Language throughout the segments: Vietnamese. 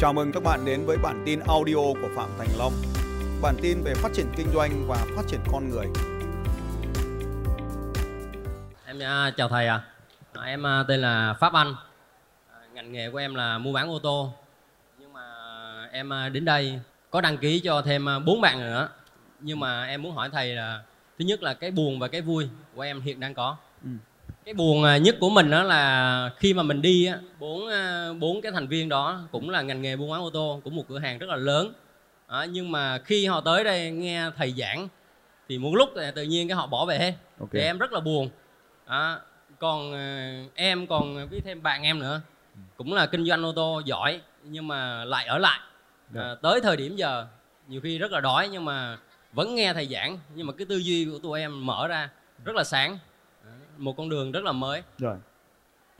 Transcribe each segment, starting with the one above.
Chào mừng các bạn đến với bản tin audio của Phạm Thành Long. Bản tin về phát triển kinh doanh và phát triển con người. Em chào thầy ạ. Em tên là Pháp Anh. Ngành nghề của em là mua bán ô tô. Nhưng mà em đến đây có đăng ký cho thêm 4 bạn nữa. Nhưng mà em muốn hỏi thầy là thứ nhất là cái buồn và cái vui của em hiện đang có. Cái buồn nhất của mình đó là khi mà mình đi bốn cái thành viên đó cũng là ngành nghề buôn bán ô tô của một cửa hàng rất là lớn. Nhưng mà khi họ tới đây nghe thầy giảng thì một lúc tự nhiên cái họ bỏ về hết. Okay. Thì em rất là buồn. Còn em còn với thêm bạn em nữa cũng là kinh doanh ô tô giỏi nhưng mà lại ở lại. Tới thời điểm giờ nhiều khi rất là đói nhưng mà vẫn nghe thầy giảng, nhưng mà cái tư duy của tụi em mở ra rất là sáng. Một con đường rất là mới. Rồi.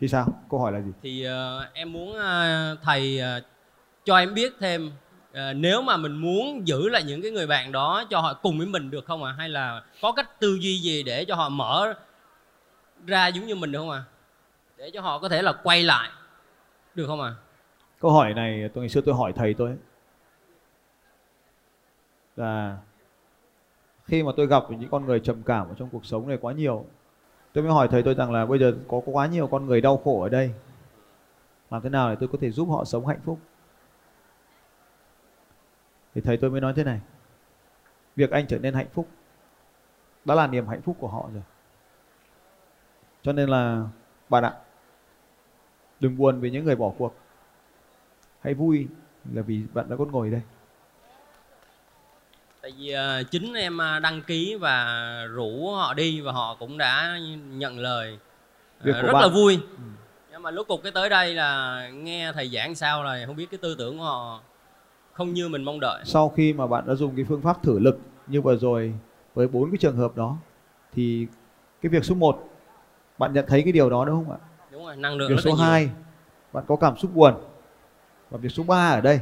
Thì sao? Câu hỏi là gì? Thì em muốn thầy cho em biết thêm nếu mà mình muốn giữ lại những cái người bạn đó cho họ cùng với mình được không ạ? Hay là có cách tư duy gì để cho họ mở ra giống như mình được không ạ? Để cho họ có thể là quay lại được không ạ? Câu hỏi này ngày xưa tôi hỏi thầy tôi là khi mà tôi gặp những con người trầm cảm ở trong cuộc sống này quá nhiều, tôi mới hỏi thầy tôi rằng là bây giờ có quá nhiều con người đau khổ ở đây, làm thế nào để tôi có thể giúp họ sống hạnh phúc? Thì thầy tôi mới nói thế này: việc anh trở nên hạnh phúc đã là niềm hạnh phúc của họ rồi. Cho nên là bạn ạ, đừng buồn vì những người bỏ cuộc, hãy vui là vì bạn đã còn ngồi đây. Tại vì chính em đăng ký và rủ họ đi và họ cũng đã nhận lời rất là vui. Nhưng mà lúc cục cái tới đây là nghe thầy giảng sao rồi không biết cái tư tưởng của họ không như mình mong đợi. Sau khi mà bạn đã dùng cái phương pháp thử lực như vừa rồi với 4 cái trường hợp đó thì cái việc số 1 bạn nhận thấy cái điều đó đúng không ạ? Đúng rồi, năng lượng. Việc số 2 bạn có cảm xúc buồn, và việc số 3 ở đây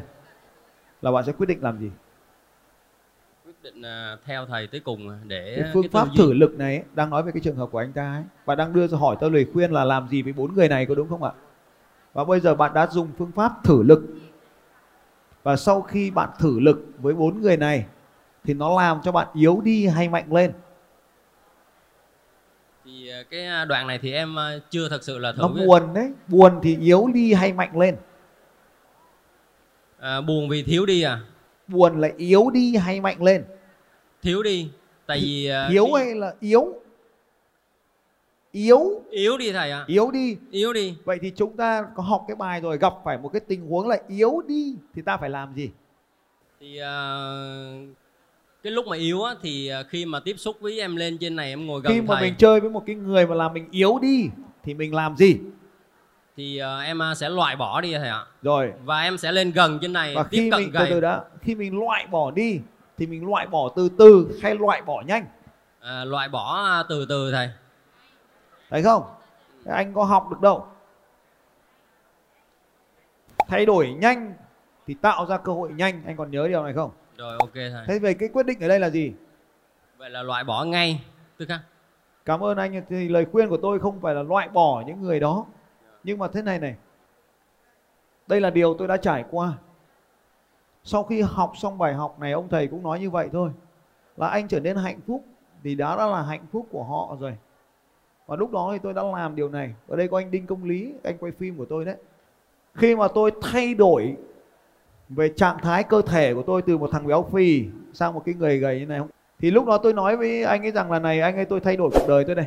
là bạn sẽ quyết định làm gì? Định theo thầy tới cùng để cái phương pháp thử lực này ấy, đang nói về cái trường hợp của anh ta ấy, và đang đưa ra hỏi tôi lời khuyên là làm gì với 4 người này, có đúng không ạ? Và bây giờ bạn đã dùng phương pháp thử lực, và sau khi bạn thử lực với 4 người này thì nó làm cho bạn yếu đi hay mạnh lên? Thì cái đoạn này thì em chưa thật sự là thử. Nó buồn đấy, buồn thì yếu đi hay mạnh lên? Buồn vì thiếu đi à? Buồn là yếu đi hay mạnh lên? Thiếu đi. Tại vì thiếu hay là yếu? Yếu đi thầy ạ. Yếu đi. Vậy thì chúng ta có học cái bài rồi, gặp phải một cái tình huống là yếu đi thì ta phải làm gì? Thì cái lúc mà yếu á, thì khi mà tiếp xúc với em lên trên này em ngồi gần thầy, khi mà mình chơi với một cái người mà làm mình yếu đi thì mình làm gì? Thì em sẽ loại bỏ đi thầy ạ. Rồi. Và em sẽ lên gần trên này, và tiếp cận gần. Khi mình loại bỏ đi thì mình loại bỏ từ từ hay loại bỏ nhanh? Loại bỏ từ từ thầy. Thấy không? Anh có học được đâu. Thay đổi nhanh thì tạo ra cơ hội nhanh. Anh còn nhớ điều này không? Rồi, ok thầy. Thế về cái quyết định ở đây là gì? Vậy là loại bỏ ngay. Tức khắc. Cảm ơn anh. Thì lời khuyên của tôi không phải là loại bỏ những người đó. Nhưng mà thế này, đây là điều tôi đã trải qua. Sau khi học xong bài học này, ông thầy cũng nói như vậy thôi. Là anh trở nên hạnh phúc thì đó đã là hạnh phúc của họ rồi. Và lúc đó thì tôi đã làm điều này. Ở đây có anh Đinh Công Lý, anh quay phim của tôi đấy. Khi mà tôi thay đổi về trạng thái cơ thể của tôi từ một thằng béo phì sang một cái người gầy như này, thì lúc đó tôi nói với anh ấy rằng là này anh ấy, tôi thay đổi cuộc đời tôi đây.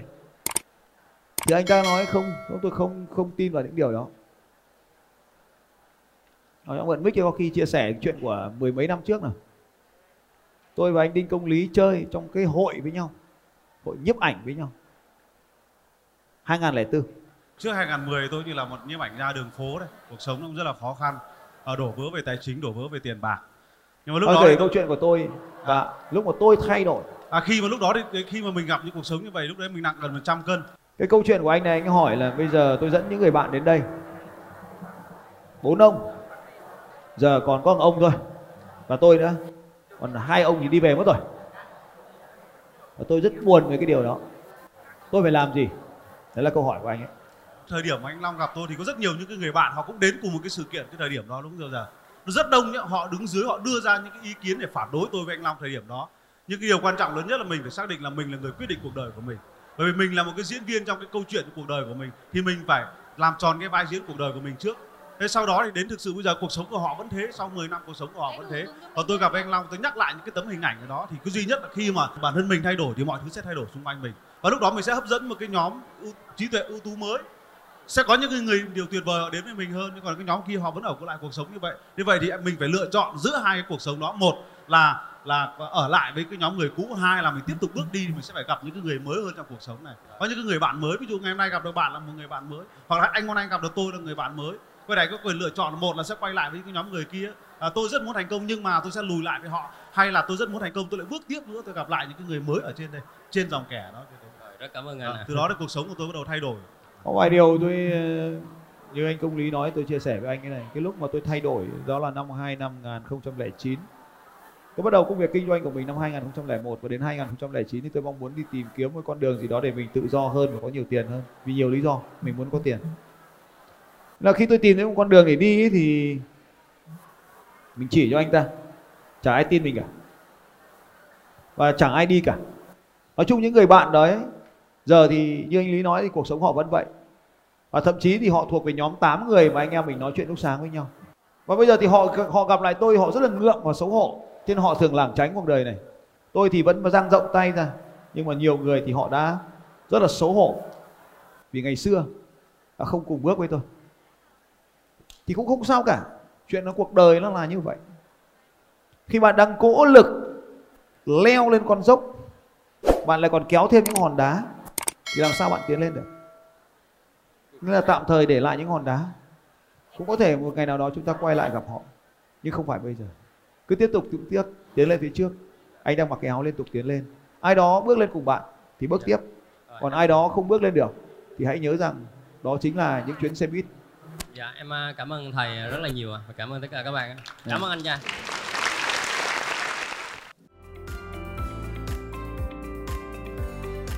Thì anh ta nói không, tôi không tin vào những điều đó. Ông Vận Mích có khi chia sẻ chuyện của mười mấy năm trước nào. Tôi và anh Đinh Công Lý chơi trong cái hội với nhau, hội nhiếp ảnh với nhau. 2004. Trước 2010 tôi như là một nhiếp ảnh ra đường phố đấy, cuộc sống nó cũng rất là khó khăn, đổ vỡ về tài chính, đổ vỡ về tiền bạc. Nhưng mà lúc đó câu chuyện của tôi và lúc mà tôi thay đổi. Khi mà lúc đó thì khi mà mình gặp những cuộc sống như vậy, lúc đấy mình nặng gần 100 cân. Cái câu chuyện của anh này, anh hỏi là bây giờ tôi dẫn những người bạn đến đây, 4 ông, giờ còn có 1 ông thôi và tôi nữa, còn 2 ông thì đi về mất rồi. Và tôi rất buồn về cái điều đó. Tôi phải làm gì? Đấy là câu hỏi của anh ấy. Thời điểm mà anh Long gặp tôi thì có rất nhiều những cái người bạn họ cũng đến cùng một cái sự kiện cái thời điểm đó, đúng giờ rất đông nhá, họ đứng dưới họ đưa ra những cái ý kiến để phản đối tôi với anh Long thời điểm đó. Nhưng cái điều quan trọng lớn nhất là mình phải xác định là mình là người quyết định cuộc đời của mình. Bởi vì mình là một cái diễn viên trong cái câu chuyện của cuộc đời của mình, thì mình phải làm tròn cái vai diễn cuộc đời của mình trước. Thế sau đó thì đến thực sự bây giờ cuộc sống của họ vẫn thế, sau 10 năm cuộc sống của họ vẫn thế. Còn tôi gặp anh Long, tôi nhắc lại những cái tấm hình ảnh đó, thì cái duy nhất là khi mà bản thân mình thay đổi thì mọi thứ sẽ thay đổi xung quanh mình. Và lúc đó mình sẽ hấp dẫn một cái nhóm trí tuệ ưu tú mới. Sẽ có những người điều tuyệt vời họ đến với mình hơn, nhưng còn cái nhóm kia họ vẫn ở lại cuộc sống như vậy. Như vậy thì mình phải lựa chọn giữa hai cái cuộc sống đó, một là ở lại với cái nhóm người cũ, hai là mình tiếp tục bước đi thì mình sẽ phải gặp những cái người mới hơn trong cuộc sống này. Có những cái người bạn mới, ví dụ ngày hôm nay gặp được bạn là một người bạn mới, hoặc là anh hôm nay gặp được tôi là người bạn mới. Cái này có quyền lựa chọn, một là sẽ quay lại với cái nhóm người kia, tôi rất muốn thành công nhưng mà tôi sẽ lùi lại với họ, hay là tôi rất muốn thành công tôi lại bước tiếp nữa, tôi gặp lại những cái người mới ở trên đây, trên dòng kẻ đó. Rất cảm ơn anh. Từ đó thì cuộc sống của tôi bắt đầu thay đổi. Có vài điều tôi như anh Công Lý nói, tôi chia sẻ với anh cái này. Cái lúc mà tôi thay đổi đó là năm 2009. Tôi bắt đầu công việc kinh doanh của mình năm 2001 và đến 2009 thì tôi mong muốn đi tìm kiếm một con đường gì đó để mình tự do hơn và có nhiều tiền hơn. Vì nhiều lý do mình muốn có tiền. Là khi tôi tìm thấy một con đường để đi thì mình chỉ cho anh ta, chả ai tin mình cả và chẳng ai đi cả. Nói chung những người bạn đấy giờ thì như anh Lý nói thì cuộc sống họ vẫn vậy, và thậm chí thì họ thuộc về nhóm 8 người mà anh em mình nói chuyện lúc sáng với nhau. Và bây giờ thì họ gặp lại tôi, họ rất là ngượng và xấu hổ, nên họ thường lảng tránh cuộc đời này. Tôi thì vẫn dang rộng tay ra, nhưng mà nhiều người thì họ đã rất là xấu hổ vì ngày xưa đã không cùng bước với tôi. Thì cũng không sao cả, chuyện nó cuộc đời nó là như vậy. Khi bạn đang cố lực leo lên con dốc, bạn lại còn kéo thêm những hòn đá, thì làm sao bạn tiến lên được? Nên là tạm thời để lại những hòn đá, cũng có thể một ngày nào đó chúng ta quay lại gặp họ, nhưng không phải bây giờ. Cứ tiếp tục tiến lên phía trước. Anh đang mặc cái áo liên tục tiến lên, ai đó bước lên cùng bạn thì bước tiếp, còn ai đó không bước lên được thì hãy nhớ rằng đó chính là những chuyến xe buýt. Dạ, em cảm ơn thầy rất là nhiều và cảm ơn tất cả các bạn. Cảm ơn anh Gia.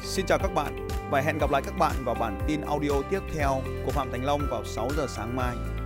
Xin chào các bạn và hẹn gặp lại các bạn vào bản tin audio tiếp theo của Phạm Thành Long vào 6 giờ sáng mai.